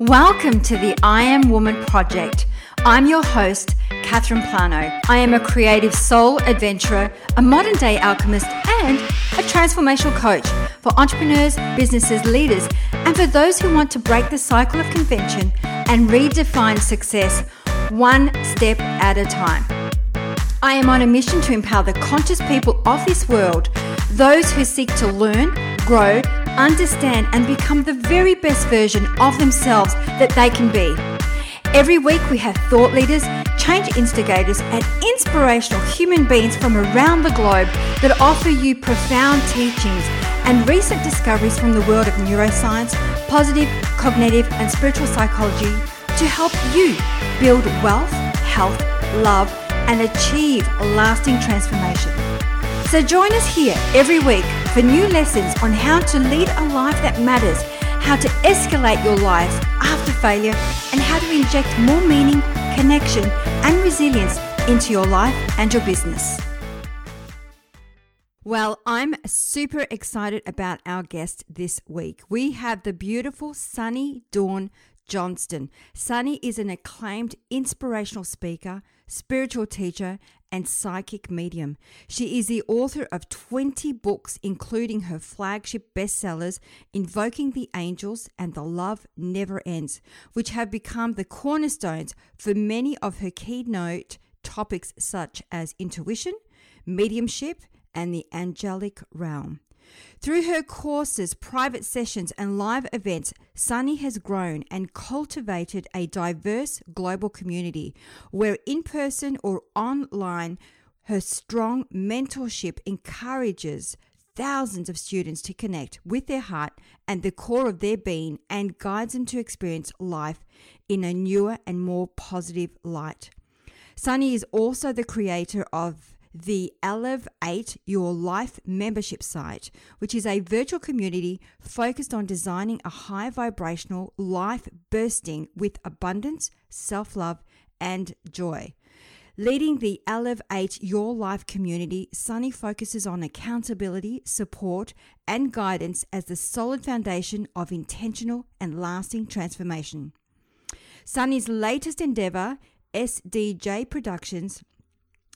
Welcome to the I Am Woman Project. I'm your host, Catherine Plano. I am a creative soul adventurer, a modern-day alchemist, and a transformational coach for entrepreneurs, businesses, leaders, and for those who want to break the cycle of convention and redefine success one step at a time. I am on a mission to empower the conscious people of this world, those who seek to learn, grow, understand, and become the very best version of themselves that they can be. Every week we have thought leaders, change instigators, and inspirational human beings from around the globe that offer you profound teachings and recent discoveries from the world of neuroscience, positive, cognitive, and spiritual psychology to help you build wealth, health, love, and achieve lasting transformation. So join us here every week for new lessons on how to lead a life that matters, how to escalate your life after failure, and how to inject more meaning, connection, and resilience into your life and your business. Well, I'm super excited about our guest this week. We have the beautiful Sunny Dawn Johnston. Sunny is an acclaimed inspirational speaker, spiritual teacher, and psychic medium. She is the author of 20 books, including her flagship bestsellers, Invoking the Angels and The Love Never Ends, which have become the cornerstones for many of her keynote topics such as intuition, mediumship, and the angelic realm. Through her courses, private sessions, and live events, Sunny has grown and cultivated a diverse global community where in person or online, her strong mentorship encourages thousands of students to connect with their heart and the core of their being and guides them to experience life in a newer and more positive light. Sunny is also the creator of the Elev8 Your Life membership site, which is a virtual community focused on designing a high vibrational life bursting with abundance, self-love, and joy. Leading the Elev8 Your Life community, Sunny focuses on accountability, support, and guidance as the solid foundation of intentional and lasting transformation. Sunny's latest endeavor, SDJ Productions,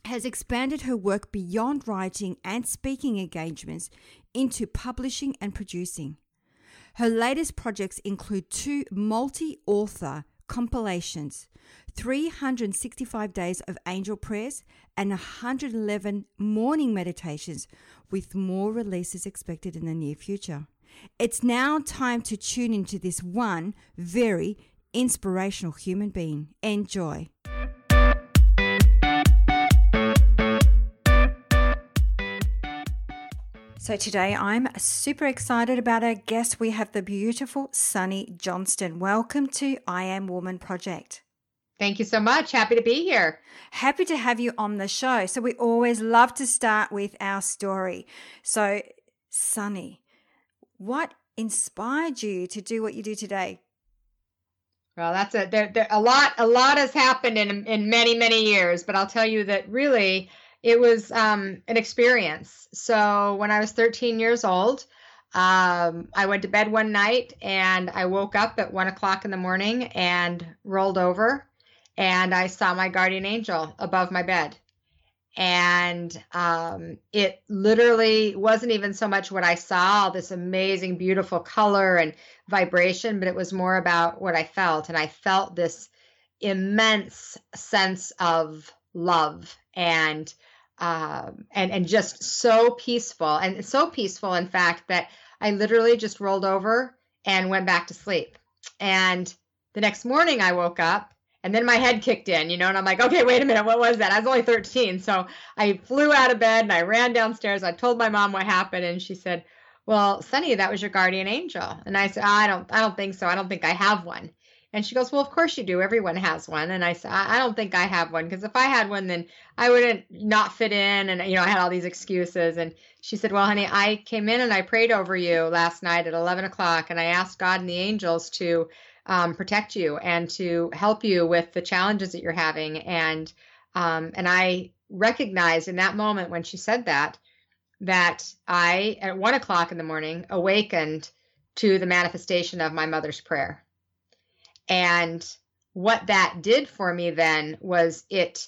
has expanded her work beyond writing and speaking engagements into publishing and producing. Her latest projects include 2 multi-author compilations, 365 Days of Angel Prayers and 111 Morning Meditations, with more releases expected in the near future. It's now time to tune into this one very inspirational human being. Enjoy. So today I'm super excited about our guest. We have the beautiful Sunny Johnston. Welcome to I Am Woman Project. Thank you so much. Happy to be here. Happy to have you on the show. So we always love to start with our story. So Sunny, what inspired you to do what you do today? Well, that's a lot has happened in many years, but I'll tell you that really it was an experience. So when I was 13 years old, I went to bed one night and I woke up at 1 o'clock in the morning and rolled over and I saw my guardian angel above my bed. And it literally wasn't even so much what I saw, all this amazing, beautiful color and vibration, but it was more about what I felt. And I felt this immense sense of love and just so peaceful, and so peaceful, in fact, that I literally just rolled over and went back to sleep. And the next morning I woke up and then my head kicked in, and I'm like, okay, wait a minute. What was that? I was only 13. So I flew out of bed and I ran downstairs. I told my mom what happened. And she said, well, Sunny, that was your guardian angel. And I said, I don't think so. I don't think I have one. And she goes, well, of course you do. Everyone has one. And I said, I don't think I have one, because if I had one, then I wouldn't not fit in. And, I had all these excuses. And she said, well, honey, I came in and I prayed over you last night at 11 o'clock. And I asked God and the angels to protect you and to help you with the challenges that you're having. And I recognized in that moment when she said that I, at 1 o'clock in the morning, awakened to the manifestation of my mother's prayer. And what that did for me then was it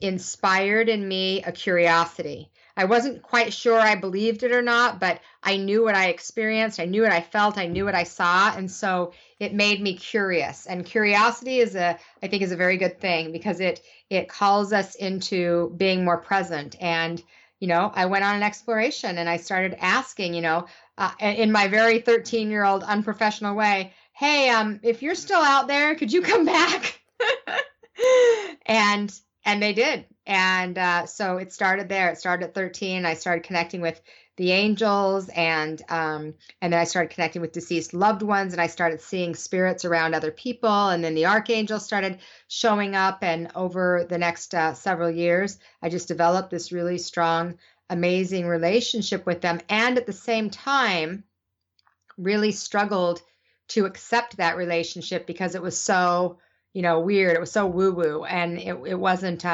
inspired in me a curiosity. I wasn't quite sure I believed it or not, but I knew what I experienced. I knew what I felt. I knew what I saw. And so it made me curious. And curiosity is I think is a very good thing, because it calls us into being more present. And, you know, I went on an exploration and I started asking, you know, in my very 13-year-old unprofessional way, hey, if you're still out there, could you come back? And they did. And so it started there. It started at 13. I started connecting with the angels, and then I started connecting with deceased loved ones, and I started seeing spirits around other people. And then the archangels started showing up. And over the next several years, I just developed this really strong, amazing relationship with them. And at the same time, really struggled to accept that relationship, because it was so, you know, weird. It was so woo-woo, and it wasn't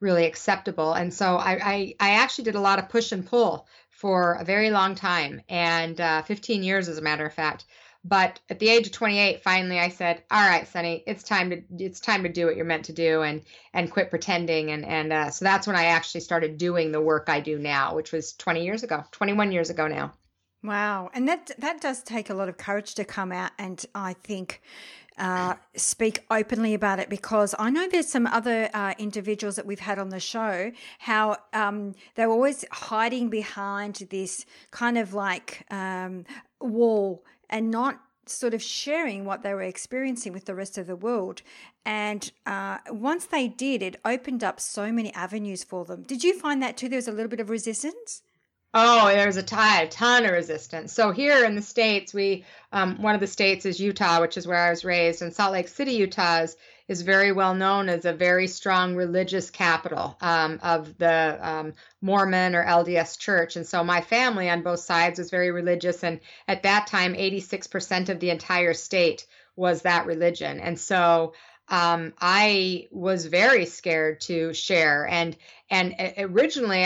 really acceptable. And so I actually did a lot of push and pull for a very long time, and 15 years, as a matter of fact. But at the age of 28, finally, I said, "All right, Sunny, it's time to do what you're meant to do, and quit pretending." And so that's when I actually started doing the work I do now, which was 21 years ago now. Wow, and that does take a lot of courage to come out, and I think speak openly about it, because I know there's some other individuals that we've had on the show, how they're always hiding behind this kind of like wall and not sort of sharing what they were experiencing with the rest of the world. And once they did, it opened up so many avenues for them. Did you find that too? There was a little bit of resistance? Oh, there's a ton of resistance. So here in the States, we one of the states is Utah, which is where I was raised. And Salt Lake City, Utah is very well known as a very strong religious capital of the Mormon or LDS Church. And so my family on both sides was very religious. And at that time, 86% of the entire state was that religion. And so I was very scared to share. And originally,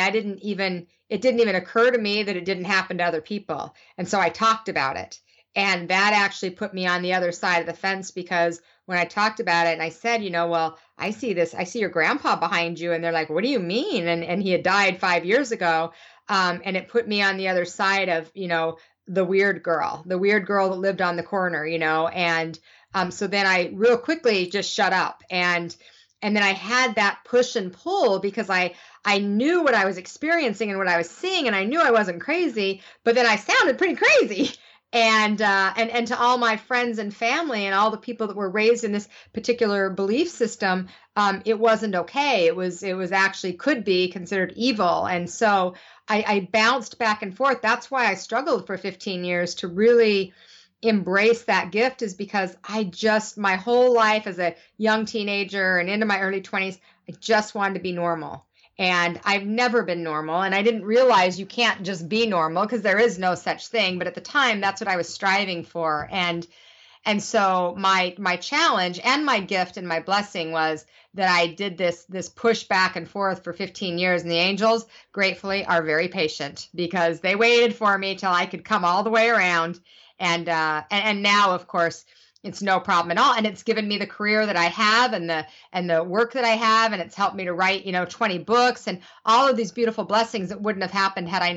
it didn't even occur to me that it didn't happen to other people. And so I talked about it. And that actually put me on the other side of the fence, because when I talked about it and I said, you know, well, I see your grandpa behind you. And they're like, what do you mean? And he had died 5 years ago. And it put me on the other side of, you know, the weird girl that lived on the corner, you know. And so then I real quickly just shut up. And then I had that push and pull, because I knew what I was experiencing and what I was seeing, and I knew I wasn't crazy, but then I sounded pretty crazy. And to all my friends and family and all the people that were raised in this particular belief system, it wasn't okay. It was actually could be considered evil. And so I bounced back and forth. That's why I struggled for 15 years to really embrace that gift, is because my whole life as a young teenager and into my early 20s, I just wanted to be normal. And I've never been normal. And I didn't realize you can't just be normal, because there is no such thing. But at the time, that's what I was striving for. And so my challenge and my gift and my blessing was that I did this push back and forth for 15 years. And the angels, gratefully, are very patient, because they waited for me till I could come all the way around. And now, of course, it's no problem at all. And it's given me the career that I have, and the work that I have. And it's helped me to write, you know, 20 books and all of these beautiful blessings that wouldn't have happened had I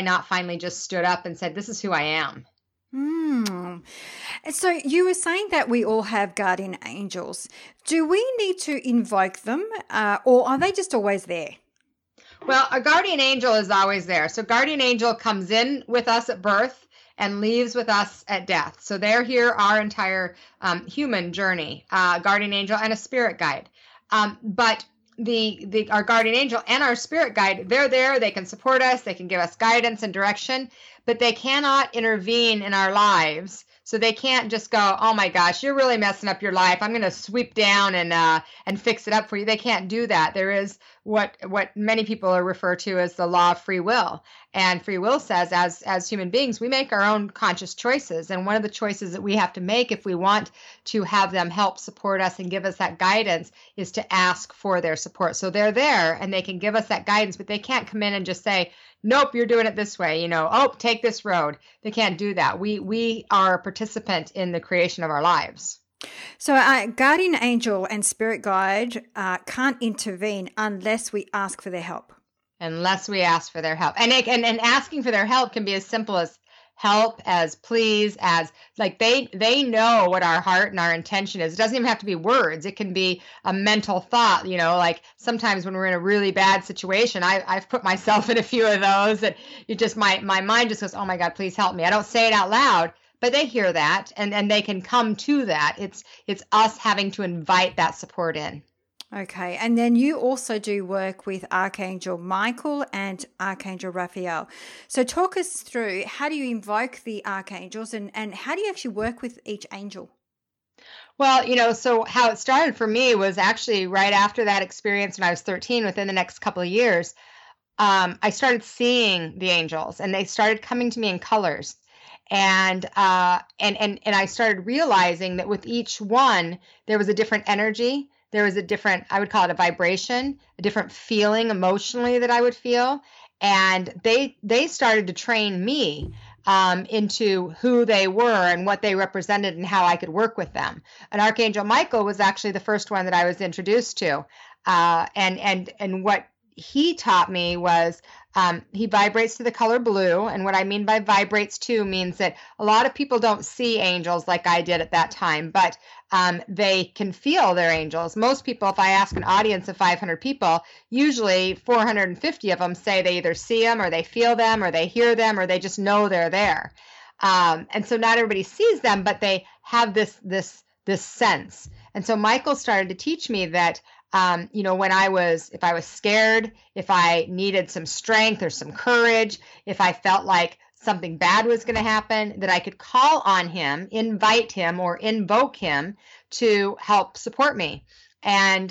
not finally just stood up and said, this is who I am. Mm. So you were saying that we all have guardian angels. Do we need to invoke them, or are they just always there? Well, a guardian angel is always there. So guardian angel comes in with us at birth and leaves with us at death. So they're here our entire human journey, guardian angel and a spirit guide. But our guardian angel and our spirit guide, they're there. They can support us. They can give us guidance and direction, but they cannot intervene in our lives. So they can't just go, oh my gosh, you're really messing up your life, I'm going to sweep down and fix it up for you. They can't do that. There is what many people are refer to as the law of free will. And free will says, as human beings, we make our own conscious choices. And one of the choices that we have to make, if we want to have them help support us and give us that guidance, is to ask for their support. So they're there and they can give us that guidance, but they can't come in and just say, nope, you're doing it this way, you know, oh, take this road. They can't do that. We are a participant in the creation of our lives. So our guardian angel and spirit guide can't intervene unless we ask for their help. Unless we ask for their help. And it, and asking for their help can be as simple as help, as please, as like they know what our heart and our intention is. It doesn't even have to be words. It can be a mental thought, you know, like sometimes when we're in a really bad situation, I've put myself in a few of those that you just, my mind just goes, oh my God, please help me. I don't say it out loud, but they hear that and they can come to that. It's us having to invite that support in. Okay, and then you also do work with Archangel Michael and Archangel Raphael. So talk us through, how do you invoke the archangels and how do you actually work with each angel? Well, you know, so how it started for me was actually right after that experience when I was 13, within the next couple of years, I started seeing the angels and they started coming to me in colors. And I started realizing that with each one, there was a different energy. There was a different, I would call it a vibration, a different feeling emotionally that I would feel. And they started to train me into who they were and what they represented and how I could work with them. And Archangel Michael was actually the first one that I was introduced to. And what he taught me was he vibrates to the color blue. And what I mean by vibrates to means that a lot of people don't see angels like I did at that time, but they can feel their angels. Most people, if I ask an audience of 500 people, usually 450 of them say they either see them or they feel them or they hear them or they just know they're there. And so not everybody sees them, but they have this sense. And so Michael started to teach me that, you know, when if I was scared, if I needed some strength or some courage, if I felt like something bad was going to happen, that I could call on him, invite him or invoke him to help support me. And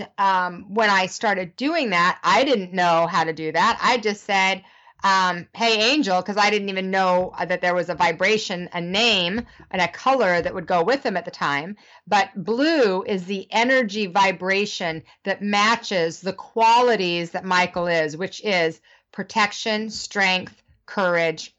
when I started doing that, I didn't know how to do that. I just said, hey, angel, because I didn't even know that there was a vibration, a name and a color that would go with them at the time. But blue is the energy vibration that matches the qualities that Michael is, which is protection, strength, courage.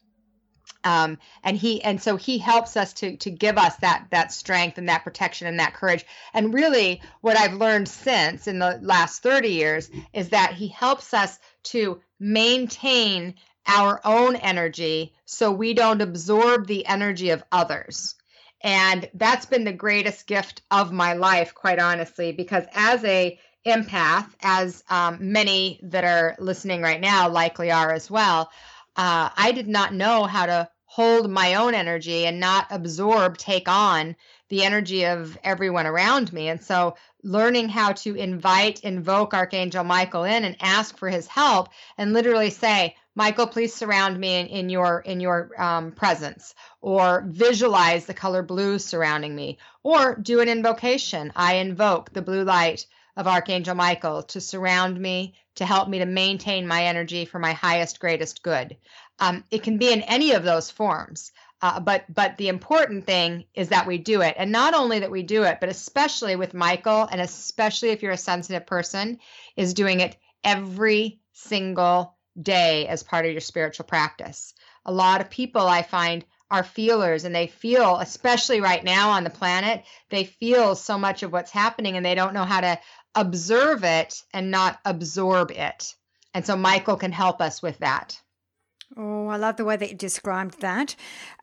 And so he helps us to give us that strength and that protection and that courage. And really what I've learned since in the last 30 years is that he helps us to maintain our own energy so we don't absorb the energy of others. And that's been the greatest gift of my life, quite honestly, because as a empath, as many that are listening right now likely are as well, I did not know how to hold my own energy and not take on the energy of everyone around me. And so learning how to invoke Archangel Michael in and ask for his help and literally say, Michael, please surround me in your presence, or visualize the color blue surrounding me, or do an invocation. I invoke the blue light of Archangel Michael to surround me, to help me to maintain my energy for my highest, greatest good. It can be in any of those forms, but the important thing is that we do it. And not only that we do it, but especially with Michael, and especially if you're a sensitive person, is doing it every single day as part of your spiritual practice. A lot of people I find are feelers, and they feel, especially right now on the planet, they feel so much of what's happening and they don't know how to observe it and not absorb it. And so Michael can help us with that. Oh, I love the way that you described that.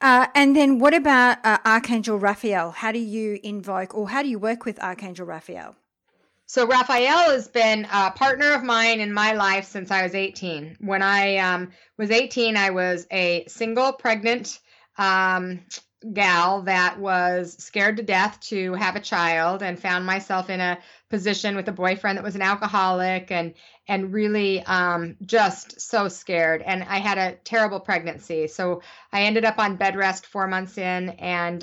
And then what about Archangel Raphael? How do you invoke, or how do you work with Archangel Raphael? So Raphael has been a partner of mine in my life since I was 18. When I was 18, I was a single pregnant gal that was scared to death to have a child, and found myself in a position with a boyfriend that was an alcoholic and really just so scared. And I had a terrible pregnancy. So I ended up on bed rest 4 months in, and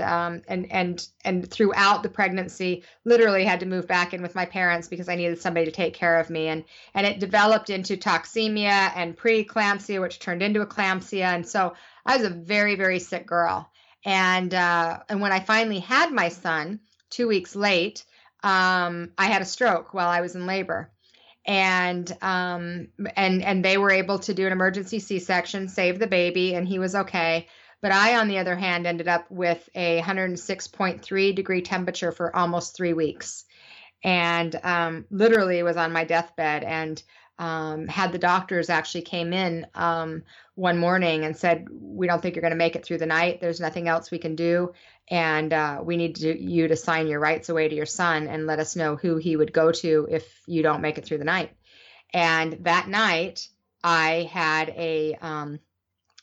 throughout the pregnancy, literally had to move back in with my parents because I needed somebody to take care of me. And it developed into toxemia and preeclampsia, which turned into eclampsia. And so I was a very, very sick girl. And when I finally had my son 2 weeks late, I had a stroke while I was in labor, and they were able to do an emergency C-section, save the baby, and he was okay. But I, on the other hand, ended up with a 106.3 degree temperature for almost 3 weeks, and literally was on my deathbed, and had the doctors actually came in one morning and said, we don't think you're going to make it through the night. There's nothing else we can do. And we need you to sign your rights away to your son and let us know who he would go to if you don't make it through the night. And that night I had a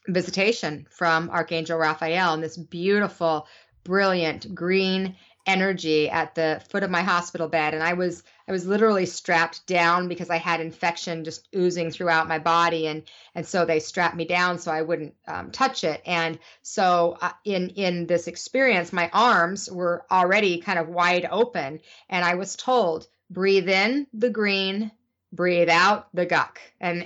visitation from Archangel Raphael, and this beautiful, brilliant green energy at the foot of my hospital bed. And I was literally strapped down because I had infection just oozing throughout my body. And so they strapped me down so I wouldn't touch it. And so in this experience, my arms were already kind of wide open, and I was told, breathe in the green, breathe out the guck. And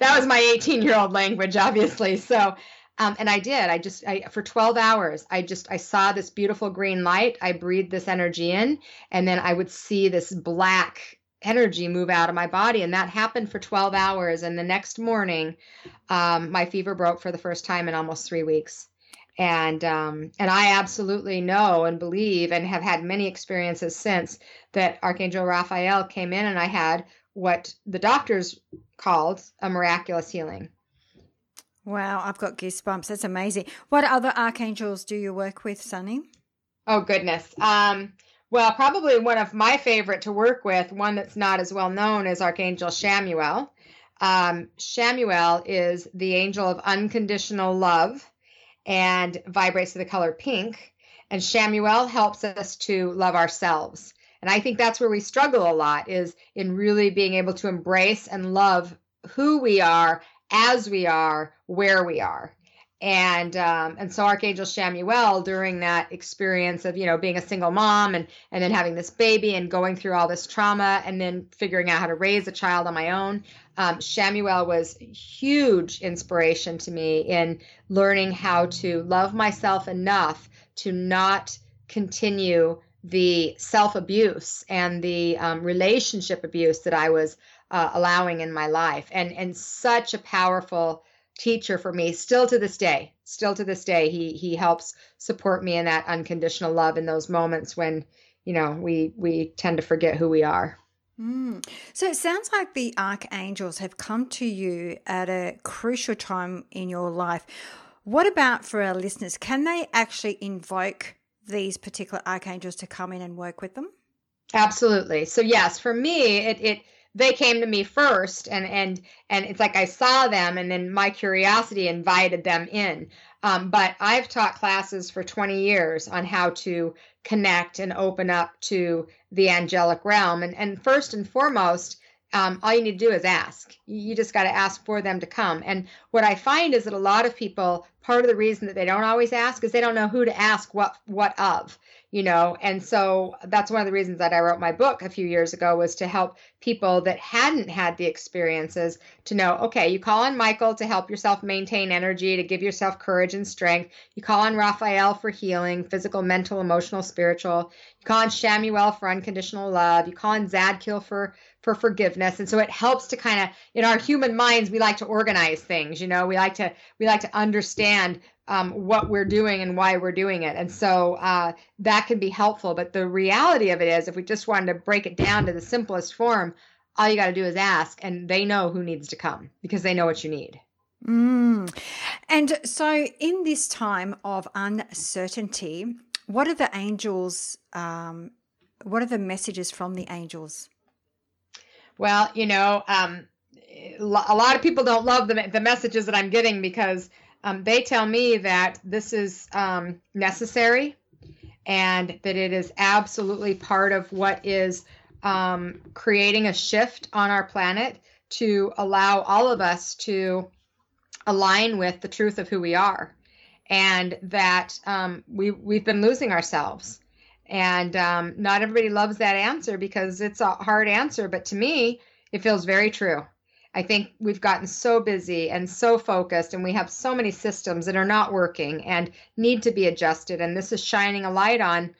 that was my 18-year-old language, obviously. So, and I did, for 12 hours, I saw this beautiful green light. I breathed this energy in, and then I would see this black energy move out of my body. And that happened for 12 hours. And the next morning, my fever broke for the first time in almost 3 weeks. And I absolutely know and believe, and have had many experiences since, that Archangel Raphael came in, and I had what the doctors called a miraculous healing. Wow, I've got goosebumps. That's amazing. What other archangels do you work with, Sunny? Oh, goodness. Well, probably one of my favorite to work with, one that's not as well known, is Archangel Chamuel. Chamuel is the angel of unconditional love and vibrates to the color pink. And Chamuel helps us to love ourselves. And I think that's where we struggle a lot, is in really being able to embrace and love who we are, as we are, where we are. And so Archangel Chamuel, during that experience of, being a single mom and then having this baby and going through all this trauma and then figuring out how to raise a child on my own, Chamuel was huge inspiration to me in learning how to love myself enough to not continue the self-abuse and the relationship abuse that I was allowing in my life, and such a powerful teacher for me still to this day. He helps support me in that unconditional love in those moments when, we tend to forget who we are. So it sounds like the archangels have come to you at a crucial time in your life. What about for our listeners? Can they actually invoke these particular archangels to come in and work with them? Absolutely. So yes, for me, they came to me first, and it's like I saw them, and then my curiosity invited them in. But I've taught classes for 20 years on how to connect and open up to the angelic realm. And first and foremost, all you need to do is ask. You just got to ask for them to come. And what I find is that a lot of people, part of the reason that they don't always ask is they don't know who to ask what of. And so that's one of the reasons that I wrote my book a few years ago, was to help people that hadn't had the experiences to know, okay, you call on Michael to help yourself maintain energy, to give yourself courage and strength. You call on Raphael for healing, physical, mental, emotional, spiritual. You call on Chamuel for unconditional love. You call on Zadkiel for forgiveness. And so it helps to kind of, in our human minds, we like to organize things, we like to understand what we're doing and why we're doing it. And so that can be helpful. But the reality of it is, if we just wanted to break it down to the simplest form, all you got to do is ask, and they know who needs to come because they know what you need. And so in this time of uncertainty, what are the angels, what are the messages from the angels? Well, a lot of people don't love the messages that I'm getting, because they tell me that this is necessary, and that it is absolutely part of what is creating a shift on our planet to allow all of us to align with the truth of who we are, and that we've been losing ourselves. And not everybody loves that answer because it's a hard answer, but to me, it feels very true. I think we've gotten so busy and so focused, and we have so many systems that are not working and need to be adjusted. And this is shining a light on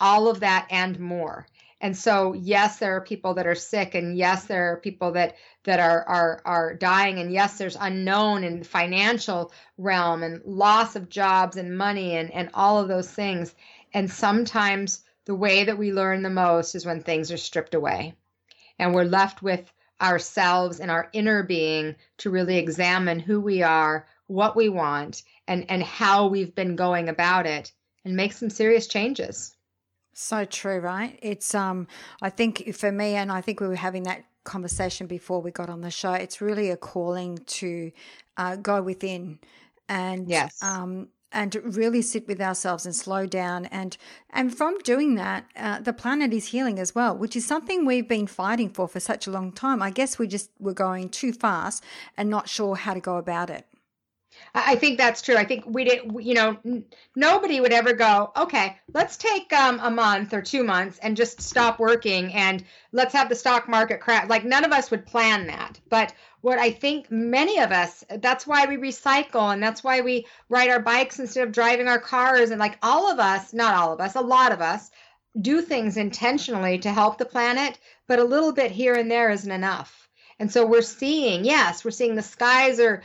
all of that and more. And so, yes, there are people that are sick, and yes, there are people that are dying, and yes, there's unknown in the financial realm and loss of jobs and money and all of those things. And sometimes the way that we learn the most is when things are stripped away and we're left with ourselves and our inner being to really examine who we are, what we want, and how we've been going about it, and make some serious changes. So true, right? It's, I think for me, and I think we were having that conversation before we got on the show, it's really a calling to go within and, yes, and really sit with ourselves and slow down. And from doing that, the planet is healing as well, which is something we've been fighting for such a long time. I guess we just were going too fast and not sure how to go about it. I think that's true. I think we didn't, you know, nobody would ever go, okay, let's take a month or 2 months and just stop working and let's have the stock market crash. Like, none of us would plan that. But what I think many of us, that's why we recycle, and that's why we ride our bikes instead of driving our cars. And like all of us, not all of us, a lot of us do things intentionally to help the planet, but a little bit here and there isn't enough. And so we're seeing, yes, we're seeing the skies are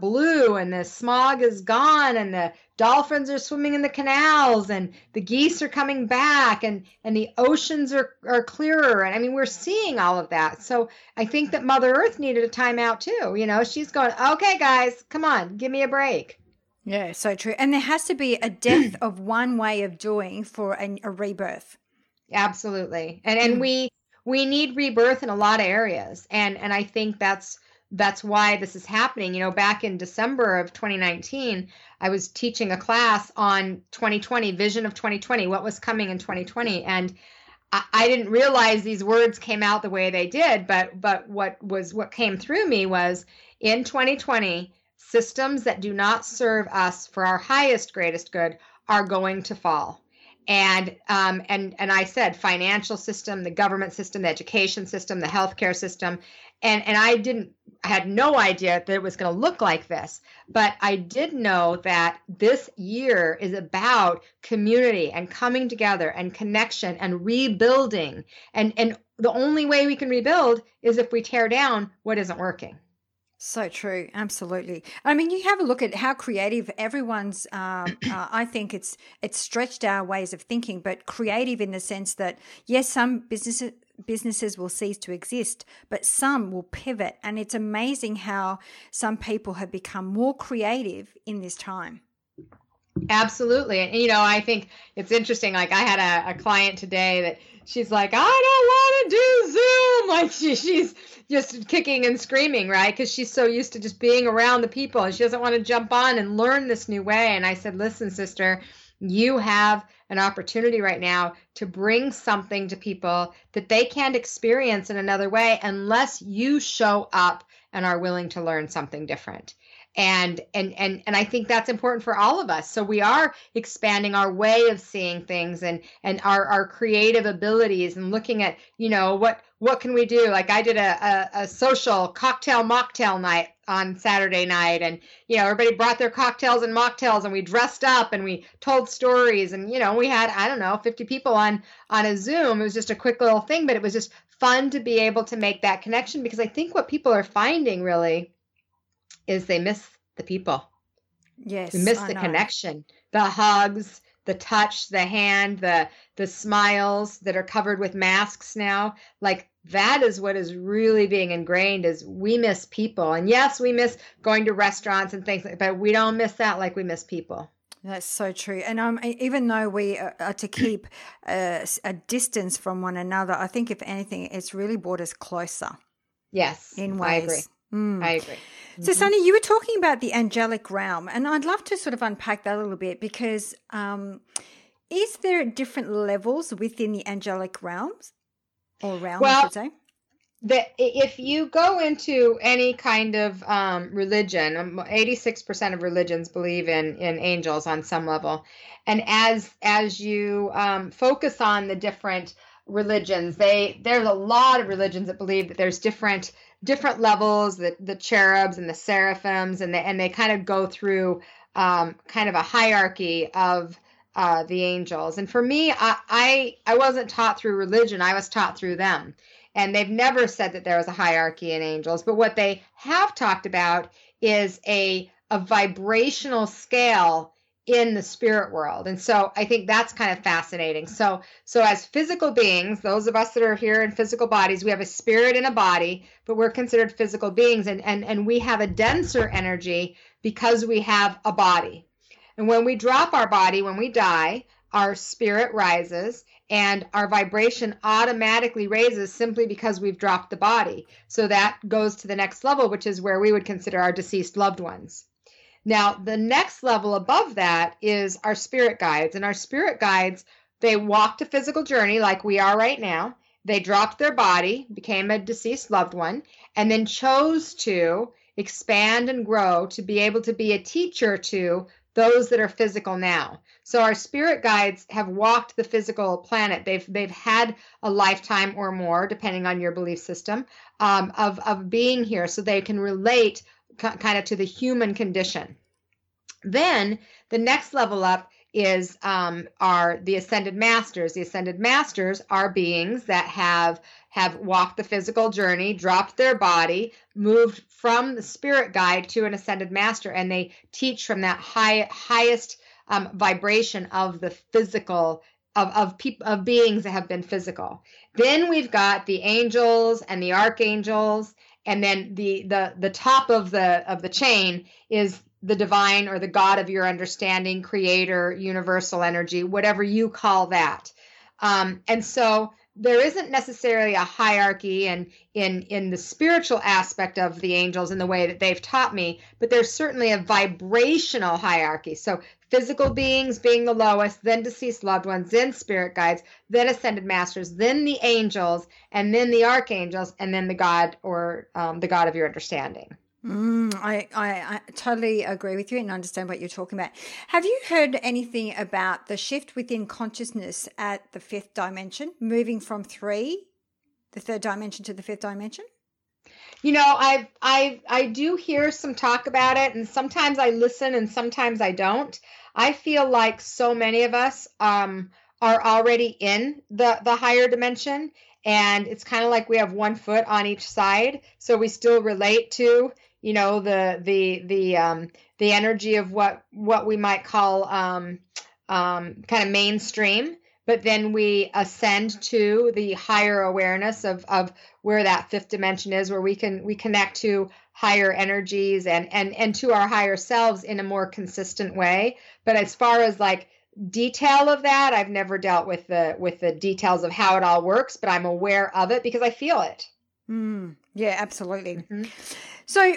blue and the smog is gone and the dolphins are swimming in the canals and the geese are coming back and the oceans are clearer. And I mean, we're seeing all of that. So I think that Mother Earth needed a timeout too. You know, she's going, okay, guys, come on, give me a break. Yeah, so true. And there has to be a death of one way of doing for a rebirth. Absolutely. And we need rebirth in a lot of areas. And I think that's why this is happening. You know, back in December of 2019, I was teaching a class on 2020, vision of 2020, what was coming in 2020. And I didn't realize these words came out the way they did, but what came through me was, in 2020, systems that do not serve us for our highest, greatest good are going to fall. And I said financial system, the government system, the education system, the healthcare system, and I had no idea that it was going to look like this, but I did know that this year is about community and coming together and connection and rebuilding, and the only way we can rebuild is if we tear down what isn't working. So true. Absolutely. I mean, you have a look at how creative everyone's, I think it's stretched our ways of thinking, but creative in the sense that, yes, some businesses will cease to exist, but some will pivot. And it's amazing how some people have become more creative in this time. Absolutely. And, you know, I think it's interesting. Like, I had a client today that she's like, I don't want to do Zoom. Like, she's just kicking and screaming, right? Because she's so used to just being around the people and she doesn't want to jump on and learn this new way. And I said, listen, sister, you have an opportunity right now to bring something to people that they can't experience in another way unless you show up and are willing to learn something different. And I think that's important for all of us. So we are expanding our way of seeing things and our creative abilities and looking at, you know, what can we do? Like, I did a social cocktail mocktail night on Saturday night, and, you know, everybody brought their cocktails and mocktails and we dressed up and we told stories, and, you know, we had, I don't know, 50 people on a Zoom. It was just a quick little thing, but it was just fun to be able to make that connection, because I think what people are finding really is they miss the people. Yes. They miss the connection, the hugs, the touch, the hand, the smiles that are covered with masks now. Like, that is what is really being ingrained, is we miss people. And yes, we miss going to restaurants and things, but we don't miss that like we miss people. That's so true. And even though we are to keep a distance from one another, I think if anything, it's really brought us closer. Yes, in ways. I agree. Mm. I agree. Mm-hmm. So, Sunny, you were talking about the angelic realm, and I'd love to sort of unpack that a little bit, because is there different levels within the angelic realms, or realm, well, I should say? If you go into any kind of religion, 86% of religions believe in angels on some level, and as you focus on the different religions, there's a lot of religions that believe that there's different levels, the cherubs and the seraphims, and they kind of go through kind of a hierarchy of the angels. And for me, I wasn't taught through religion. I was taught through them. And they've never said that there was a hierarchy in angels. But what they have talked about is a vibrational scale in the spirit world. And so I think that's kind of fascinating. So as physical beings, those of us that are here in physical bodies, we have a spirit and a body, but we're considered physical beings. And we have a denser energy because we have a body. And when we drop our body, when we die, our spirit rises and our vibration automatically raises simply because we've dropped the body. So that goes to the next level, which is where we would consider our deceased loved ones. Now, the next level above that is our spirit guides. And our spirit guides, they walked a physical journey like we are right now. They dropped their body, became a deceased loved one, and then chose to expand and grow to be able to be a teacher to those that are physical now. So our spirit guides have walked the physical planet. They've had a lifetime or more, depending on your belief system, of being here, so they can relate kind of to the human condition. Then the next level up is are the ascended masters. The ascended masters are beings that have walked the physical journey, dropped their body, moved from the spirit guide to an ascended master, and they teach from that highest vibration of the physical of beings that have been physical. Then we've got the angels and the archangels, and then the top of the chain is the divine or the God of your understanding, creator, universal energy, whatever you call that. And so there isn't necessarily a hierarchy in the spiritual aspect of the angels in the way that they've taught me, but there's certainly a vibrational hierarchy. So physical beings being the lowest, then deceased loved ones, then spirit guides, then ascended masters, then the angels, and then the archangels, and then the God or the God of your understanding. I totally agree with you and understand what you're talking about. Have you heard anything about the shift within consciousness at the fifth dimension, moving from the third dimension to the fifth dimension? You know, I do hear some talk about it, and sometimes I listen and sometimes I don't. I feel like so many of us are already in the higher dimension, and it's kind of like we have one foot on each side, so we still relate to, you know, the energy of what we might call kind of mainstream, but then we ascend to the higher awareness of where that fifth dimension is, where we connect to higher energies and to our higher selves in a more consistent way. But as far as like detail of that, I've never dealt with the details of how it all works, but I'm aware of it because I feel it. Yeah, absolutely. Mm-hmm. So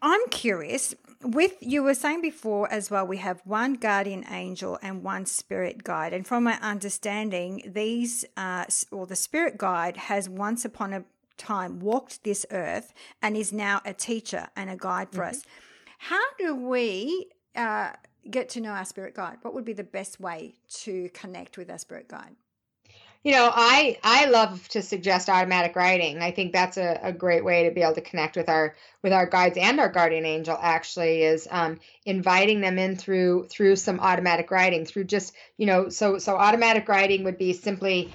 I'm curious, with you were saying before as well, we have one guardian angel and one spirit guide. And from my understanding, these the spirit guide has once upon a time walked this earth and is now a teacher and a guide for us. How do we get to know our spirit guide? What would be the best way to connect with our spirit guide? You know, I love to suggest automatic writing. I think that's a great way to be able to connect with our guides and our guardian angel, actually, is inviting them in through some automatic writing, through just, you know, so automatic writing would be simply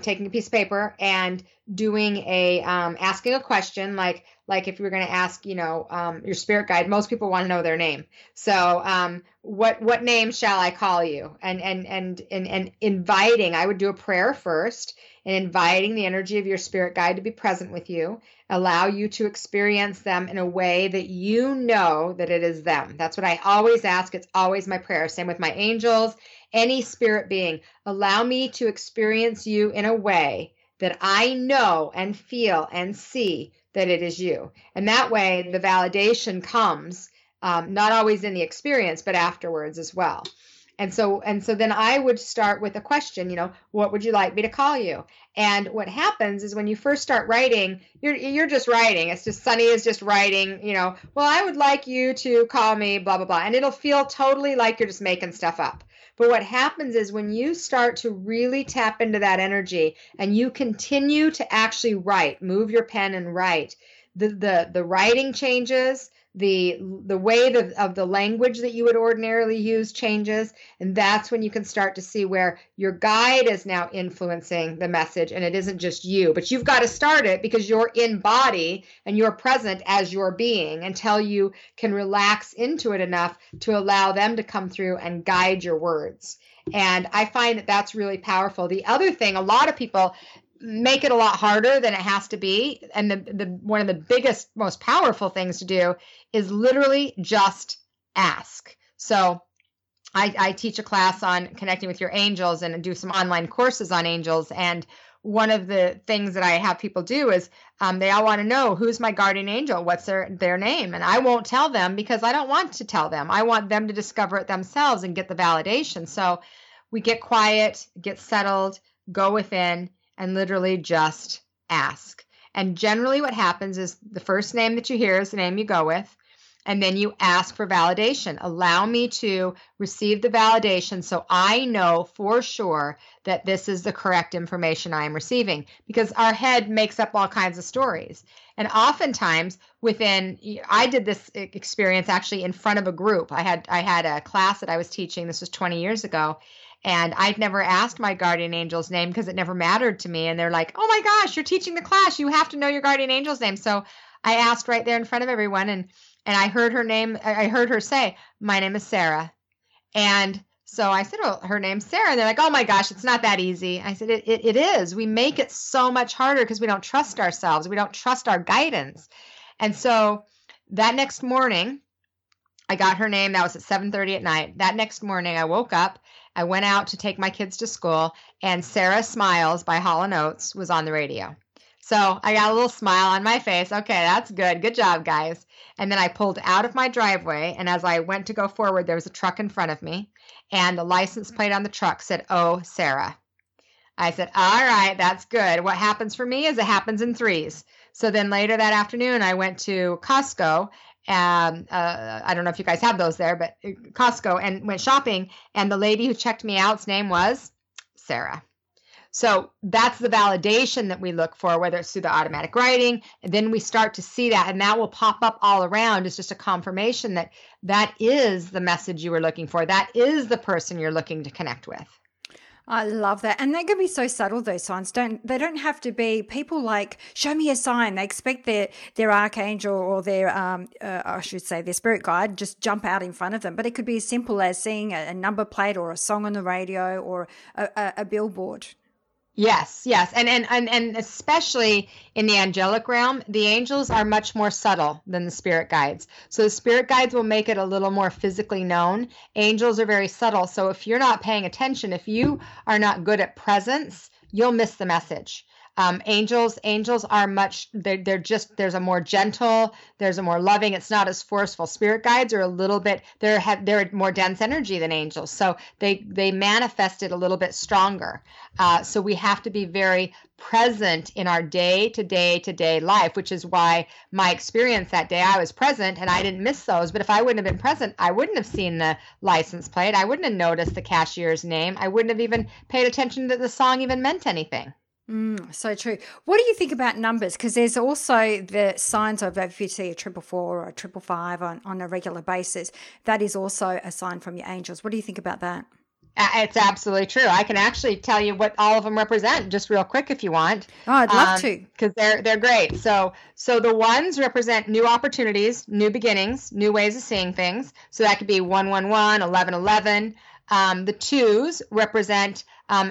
taking a piece of paper and doing asking a question, like if you were going to ask, you know, your spirit guide, most people want to know their name. So what name shall I call you? And inviting, I would do a prayer first and inviting the energy of your spirit guide to be present with you, allow you to experience them in a way that you know that it is them. That's what I always ask. It's always my prayer. Same with my angels, any spirit being, allow me to experience you in a way that I know and feel and see that it is you. And that way the validation comes, not always in the experience, but afterwards as well. And so then I would start with a question, you know, what would you like me to call you? And what happens is when you first start writing, you're just writing. It's just Sunny is just writing, you know, well, I would like you to call me blah, blah, blah. And it'll feel totally like you're just making stuff up. But what happens is when you start to really tap into that energy and you continue to actually write, move your pen and write, the writing changes, the weight of the language that you would ordinarily use changes. And that's when you can start to see where your guide is now influencing the message. And it isn't just you, but you've got to start it because you're in body and you're present as your being until you can relax into it enough to allow them to come through and guide your words. And I find that that's really powerful. The other thing, a lot of people make it a lot harder than it has to be. And the one of the biggest, most powerful things to do is literally just ask. So I teach a class on connecting with your angels and do some online courses on angels. And one of the things that I have people do is they all want to know, who's my guardian angel? What's their name? And I won't tell them because I don't want to tell them. I want them to discover it themselves and get the validation. So we get quiet, get settled, go within, and literally just ask. And generally what happens is the first name that you hear is the name you go with. And then you ask for validation. Allow me to receive the validation so I know for sure that this is the correct information I am receiving, because our head makes up all kinds of stories. And oftentimes I did this experience actually in front of a group. I had a class that I was teaching. This was 20 years ago. And I'd never asked my guardian angel's name because it never mattered to me. And they're like, oh my gosh, you're teaching the class. You have to know your guardian angel's name. So I asked right there in front of everyone. And I heard her name. I heard her say, my name is Sarah. And so I said, well, her name's Sarah. And they're like, oh my gosh, it's not that easy. I said, it is. We make it so much harder because we don't trust ourselves. We don't trust our guidance. And so that next morning, I got her name. That was at 7:30 at night. That next morning, I woke up. I went out to take my kids to school, and Sarah Smiles by Hall & Oates was on the radio. So I got a little smile on my face. Okay, that's good. Good job, guys. And then I pulled out of my driveway, and as I went to go forward, there was a truck in front of me, and the license plate on the truck said, oh, Sarah. I said, all right, that's good. What happens for me is it happens in threes. So then later that afternoon, I went to Costco. I don't know if you guys have those there, but Costco, and went shopping, and the lady who checked me out's name was Sarah. So that's the validation that we look for, whether it's through the automatic writing, and then we start to see that, and that will pop up all around. It's just a confirmation that that is the message you were looking for. That is the person you're looking to connect with. I love that. And they can be so subtle, those signs. They don't have to be people like, show me a sign. They expect their archangel or their spirit guide just jump out in front of them. But it could be as simple as seeing a number plate or a song on the radio or a billboard. Yes. And especially in the angelic realm, the angels are much more subtle than the spirit guides. So the spirit guides will make it a little more physically known. Angels are very subtle. So if you're not paying attention, if you are not good at presence, you'll miss the message. Angels are much, there's a more gentle, there's a more loving, it's not as forceful. Spirit guides are a little bit, they're more dense energy than angels. So they manifest it a little bit stronger. So we have to be very present in our day-to-day life, which is why my experience that day, I was present and I didn't miss those. But if I wouldn't have been present, I wouldn't have seen the license plate. I wouldn't have noticed the cashier's name. I wouldn't have even paid attention that the song even meant anything. So true. What do you think about numbers? Because there's also the signs of, if you see a 444 or a 555 on a regular basis, that is also a sign from your angels. What do you think about that? It's absolutely true. I can actually tell you what all of them represent just real quick if you want. Oh, I'd love to. Because they're great. So the ones represent new opportunities, new beginnings, new ways of seeing things. So that could be 111, 1111. The twos represent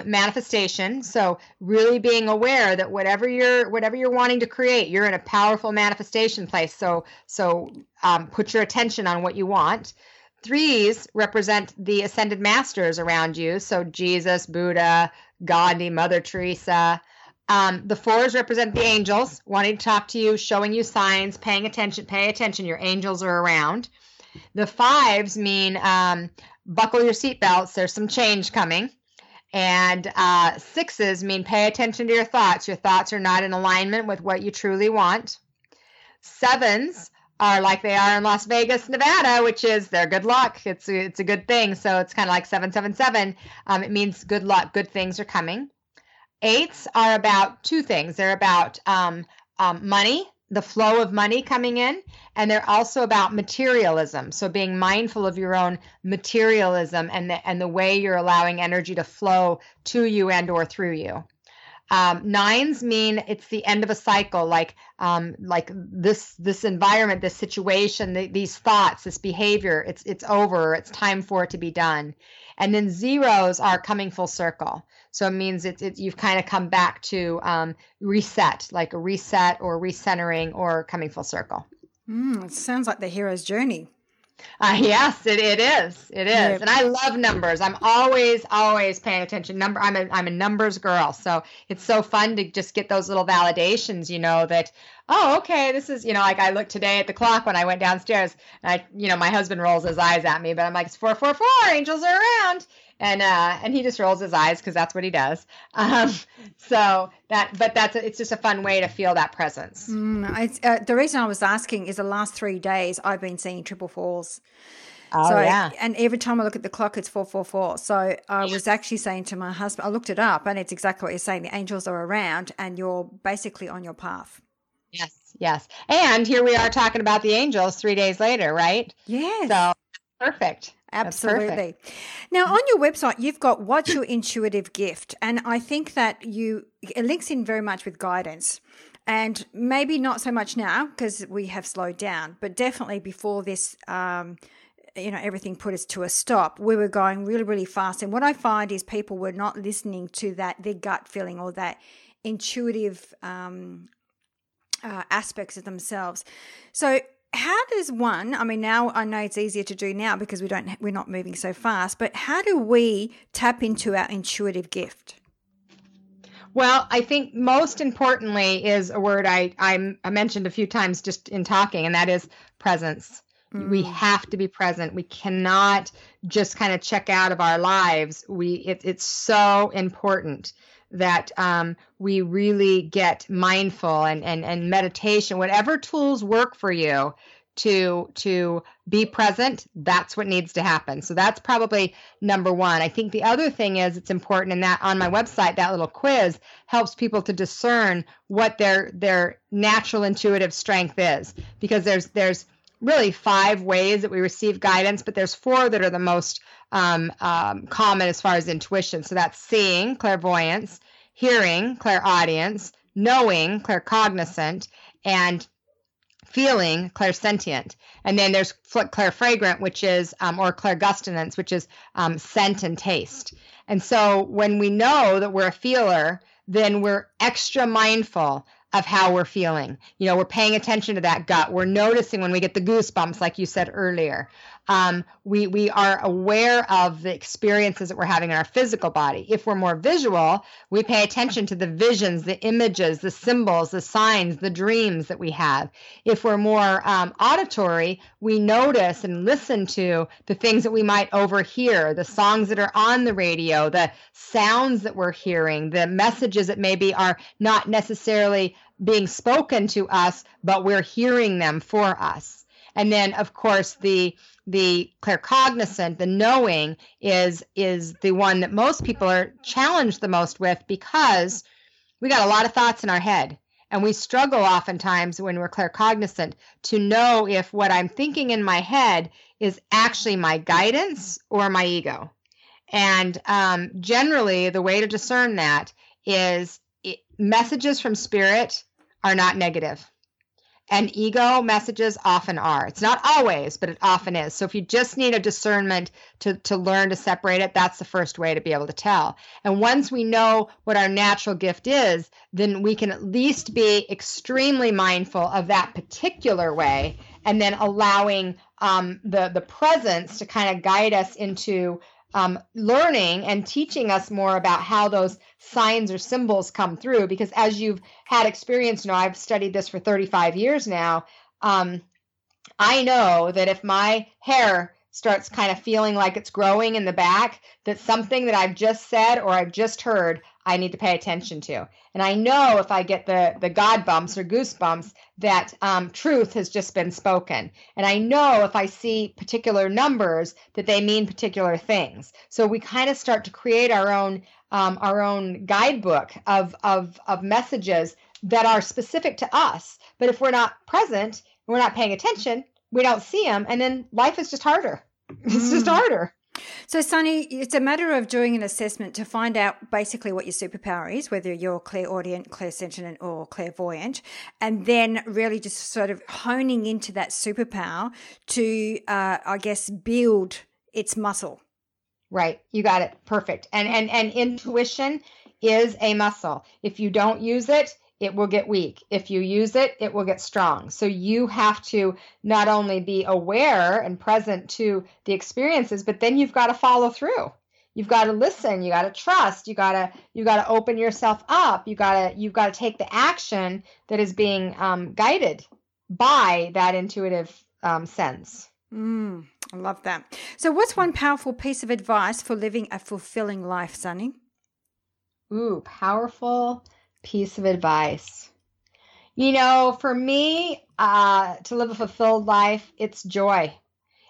manifestation. So really being aware that whatever you're wanting to create, you're in a powerful manifestation place. So put your attention on what you want. Threes represent the ascended masters around you. So Jesus, Buddha, Gandhi, Mother Teresa. The fours represent the angels wanting to talk to you, showing you signs, paying attention, your angels are around. The fives mean, buckle your seatbelts. There's some change coming. And sixes mean pay attention to your thoughts. Your thoughts are not in alignment with what you truly want. Sevens are like they are in Las Vegas, Nevada, which is their good luck. It's a good thing. So it's kind of like 777. It means good luck. Good things are coming. Eights are about two things. They're about money the flow of money coming in, and they're also about materialism. So being mindful of your own materialism and the way you're allowing energy to flow to you and or through you. Nines mean it's the end of a cycle, like this environment, this situation, these thoughts, this behavior, it's over, it's time for it to be done. And then zeros are coming full circle. So it means you've kind of come back to reset, like a reset or recentering or coming full circle. It sounds like the hero's journey. Yes, it is. It is. Yep. And I love numbers. I'm always paying attention. I'm a numbers girl. So it's so fun to just get those little validations, that, oh, okay, this is, like I looked today at the clock when I went downstairs and I my husband rolls his eyes at me, but I'm like, it's 444, angels are around. And he just rolls his eyes because that's what he does. It's just a fun way to feel that presence. The reason I was asking is the last 3 days I've been seeing triple fours. Oh, so yeah. And every time I look at the clock, it's 444. So I was actually saying to my husband, I looked it up and it's exactly what you're saying. The angels are around and you're basically on your path. Yes. And here we are talking about the angels 3 days later, right? Yes. So perfect. Absolutely. Now, on your website, you've got what's your intuitive gift, and I think that it links in very much with guidance, and maybe not so much now because we have slowed down, but definitely before this, everything put us to a stop. We were going really, really fast, and what I find is people were not listening to that their gut feeling or that intuitive aspects of themselves. So. How does one, now I know it's easier to do now because we're not moving so fast, but how do we tap into our intuitive gift? Well, I think most importantly is a word I mentioned a few times just in talking, and that is presence. Mm. We have to be present. We cannot just kind of check out of our lives. It's so important that we really get mindful and meditation, whatever tools work for you to be present, that's what needs to happen. So that's probably number one. I think the other thing is it's important, and that on my website, that little quiz helps people to discern what their natural intuitive strength is, because there's really 5 ways that we receive guidance, but there's 4 that are the most common as far as intuition. So that's seeing, clairvoyance, hearing, clairaudience, knowing, claircognizant, and feeling, clairsentient. And then there's clairfragrant, which is or clairgustinance, which is scent and taste. And so when we know that we're a feeler, then we're extra mindful of how we're feeling. We're paying attention to that gut. We're noticing when we get the goosebumps, like you said earlier. We are aware of the experiences that we're having in our physical body. If we're more visual, we pay attention to the visions, the images, the symbols, the signs, the dreams that we have. If we're more auditory, we notice and listen to the things that we might overhear, the songs that are on the radio, the sounds that we're hearing, the messages that maybe are not necessarily being spoken to us, but we're hearing them for us. And then, of course, the claircognizant, the knowing, is the one that most people are challenged the most with, because we got a lot of thoughts in our head. And we struggle oftentimes when we're claircognizant to know if what I'm thinking in my head is actually my guidance or my ego. And generally, the way to discern that is messages from spirit are not negative. And ego messages often are. It's not always, but it often is. So if you just need a discernment to learn to separate it, that's the first way to be able to tell. And once we know what our natural gift is, then we can at least be extremely mindful of that particular way, and then allowing the presence to kind of guide us into learning and teaching us more about how those signs or symbols come through. Because as you've had experience, I've studied this for 35 years now. I know that if my hair starts kind of feeling like it's growing in the back, that something that I've just said or I've just heard, I need to pay attention to. And I know if I get the God bumps or goosebumps, that truth has just been spoken. And I know if I see particular numbers, that they mean particular things. So we kind of start to create our own guidebook of messages that are specific to us. But if we're not present, we're not paying attention, we don't see them. And then life is just harder. It's just harder. So, Sunny, it's a matter of doing an assessment to find out basically what your superpower is, whether you're clairaudient, clairsentient, or clairvoyant, and then really just sort of honing into that superpower to, I guess, build its muscle. Right. You got it. Perfect. And intuition is a muscle. If you don't use it, it will get weak. If you use it, it will get strong. So you have to not only be aware and present to the experiences, but then you've got to follow through. You've got to listen. You got to trust. You got to open yourself up. You've got to take the action that is being guided by that intuitive sense. I love that. So what's one powerful piece of advice for living a fulfilling life, Sunny? Ooh, powerful piece of advice. You know, for me, to live a fulfilled life, it's joy.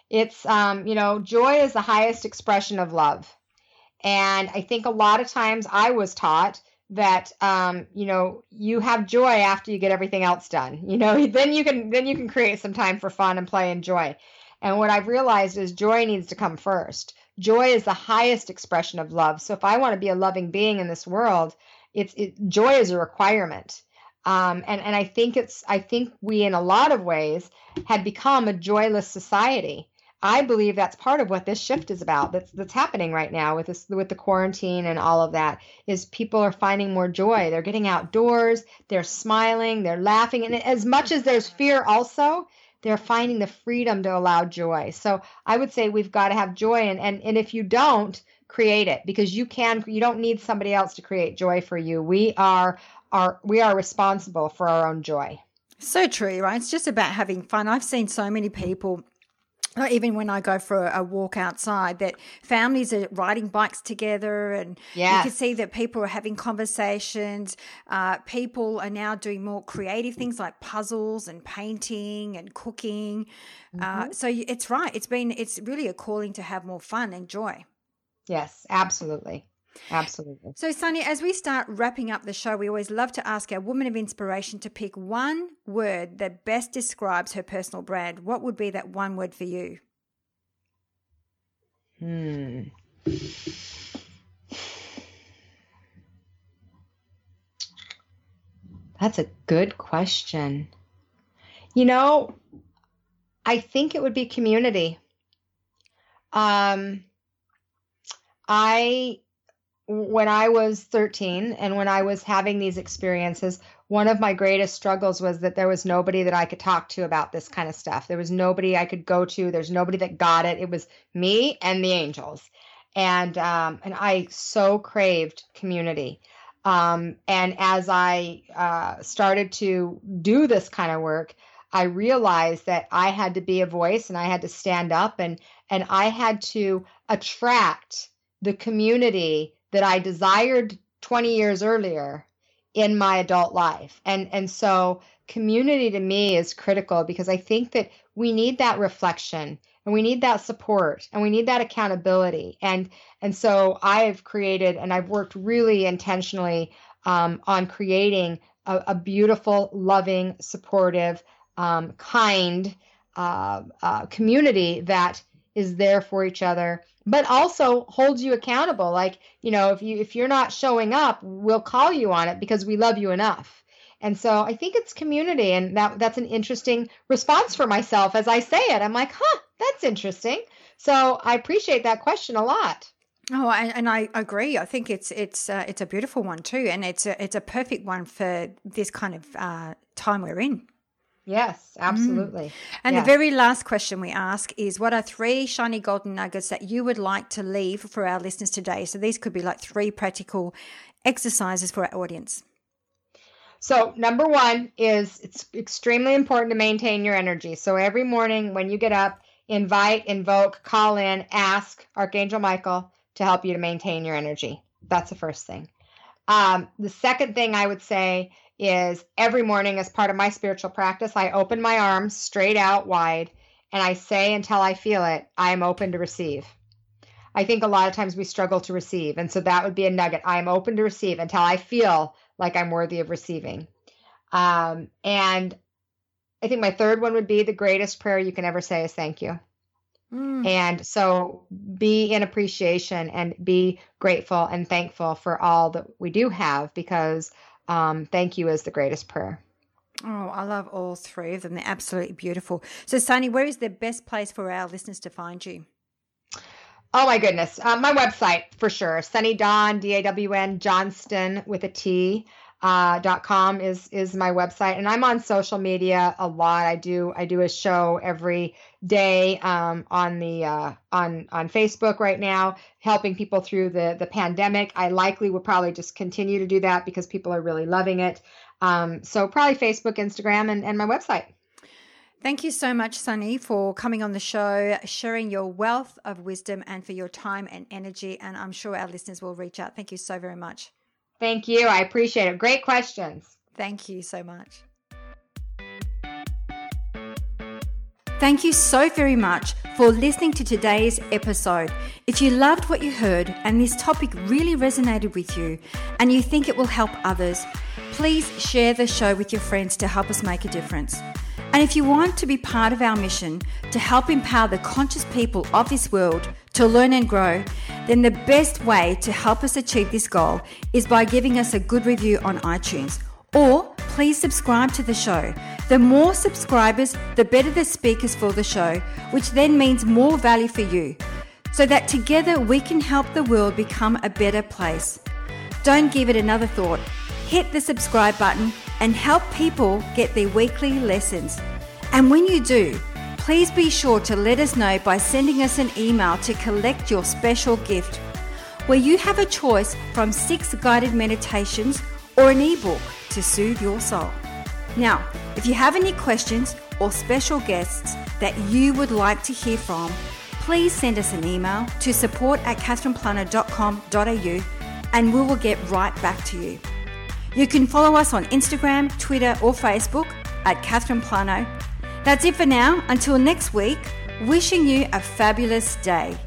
It's, joy is the highest expression of love. And I think a lot of times I was taught that, you have joy after you get everything else done. You know, then you can create some time for fun and play and joy. And what I've realized is joy needs to come first. Joy is the highest expression of love. So if I want to be a loving being in this world, joy is a requirement. And I think we, in a lot of ways, had become a joyless society. I believe that's part of what this shift is about. That's happening right now with the quarantine and all of that, is people are finding more joy. They're getting outdoors, they're smiling, they're laughing. And as much as there's fear also, they're finding the freedom to allow joy. So I would say we've got to have joy. And if you don't, create it, because you don't need somebody else to create joy for you. We are responsible for our own joy. So true, right? It's just about having fun. I've seen so many people, even when I go for a walk outside, that families are riding bikes together, and yes, you can see that people are having conversations. People are now doing more creative things like puzzles and painting and cooking. So it's right. It's really a calling to have more fun and joy. Yes, absolutely. Absolutely. So, Sunny, as we start wrapping up the show, we always love to ask our woman of inspiration to pick one word that best describes her personal brand. What would be that one word for you? That's a good question. You know, I think it would be community. When I was 13 and when I was having these experiences, one of my greatest struggles was that there was nobody that I could talk to about this kind of stuff. There was nobody I could go to. There's nobody that got it. It was me and the angels. And I so craved community. And as I started to do this kind of work, I realized that I had to be a voice, and I had to stand up, and I had to attract the community that I desired 20 years earlier in my adult life. And so community to me is critical, because I think that we need that reflection, and we need that support, and we need that accountability. And so I have created, and I've worked really intentionally on creating a beautiful, loving, supportive, kind community that is there for each other, but also holds you accountable. Like, you know, if you're not showing up, we'll call you on it because we love you enough. And so I think it's community, and that's an interesting response for myself as I say it. I'm like, that's interesting. So I appreciate that question a lot. Oh, and I agree. I think it's a beautiful one too, and it's a perfect one for this kind of time we're in. Yes, absolutely. And yes, the very last question we ask is, what are three shiny golden nuggets that you would like to leave for our listeners today? So these could be like three practical exercises for our audience. So number one is, it's extremely important to maintain your energy. So every morning when you get up, invite, invoke, call in, ask Archangel Michael to help you to maintain your energy. That's the first thing. The second thing I would say is, every morning as part of my spiritual practice, I open my arms straight out wide, and I say until I feel it, I am open to receive. I think a lot of times we struggle to receive, and so that would be a nugget. I am open to receive until I feel like I'm worthy of receiving. And I think my third one would be the greatest prayer you can ever say is thank you. Mm. And so be in appreciation and be grateful and thankful for all that we do have, because thank you is the greatest prayer. Oh, I love all three of them. They're absolutely beautiful. So, Sunny, where is the best place for our listeners to find you? Oh, my goodness. My website, for sure. Sunny Dawn, D-A-W-N, Johnston with a T, .com is my website. And I'm on social media a lot. I do a show every day on Facebook right now, helping people through the pandemic. I likely will probably just continue to do that because people are really loving it. So probably Facebook, Instagram, and my website. Thank you so much, Sunny, for coming on the show, sharing your wealth of wisdom, and for your time and energy. And I'm sure our listeners will reach out. Thank you so very much. Thank you. I appreciate it. Great questions. Thank you so much. Thank you so very much for listening to today's episode. If you loved what you heard and this topic really resonated with you and you think it will help others, please share the show with your friends to help us make a difference. And if you want to be part of our mission to help empower the conscious people of this world to learn and grow, then the best way to help us achieve this goal is by giving us a good review on iTunes, or please subscribe to the show. The more subscribers, the better the speakers for the show, which then means more value for you, so that together we can help the world become a better place. Don't give it another thought. Hit the subscribe button and help people get their weekly lessons. And when you do, please be sure to let us know by sending us an email to collect your special gift, where you have a choice from 6 guided meditations or an ebook to soothe your soul. Now, if you have any questions or special guests that you would like to hear from, please send us an email to support@catherineplano.com.au and we will get right back to you. You can follow us on Instagram, Twitter or Facebook @CatherinePlano. That's it for now. Until next week, wishing you a fabulous day.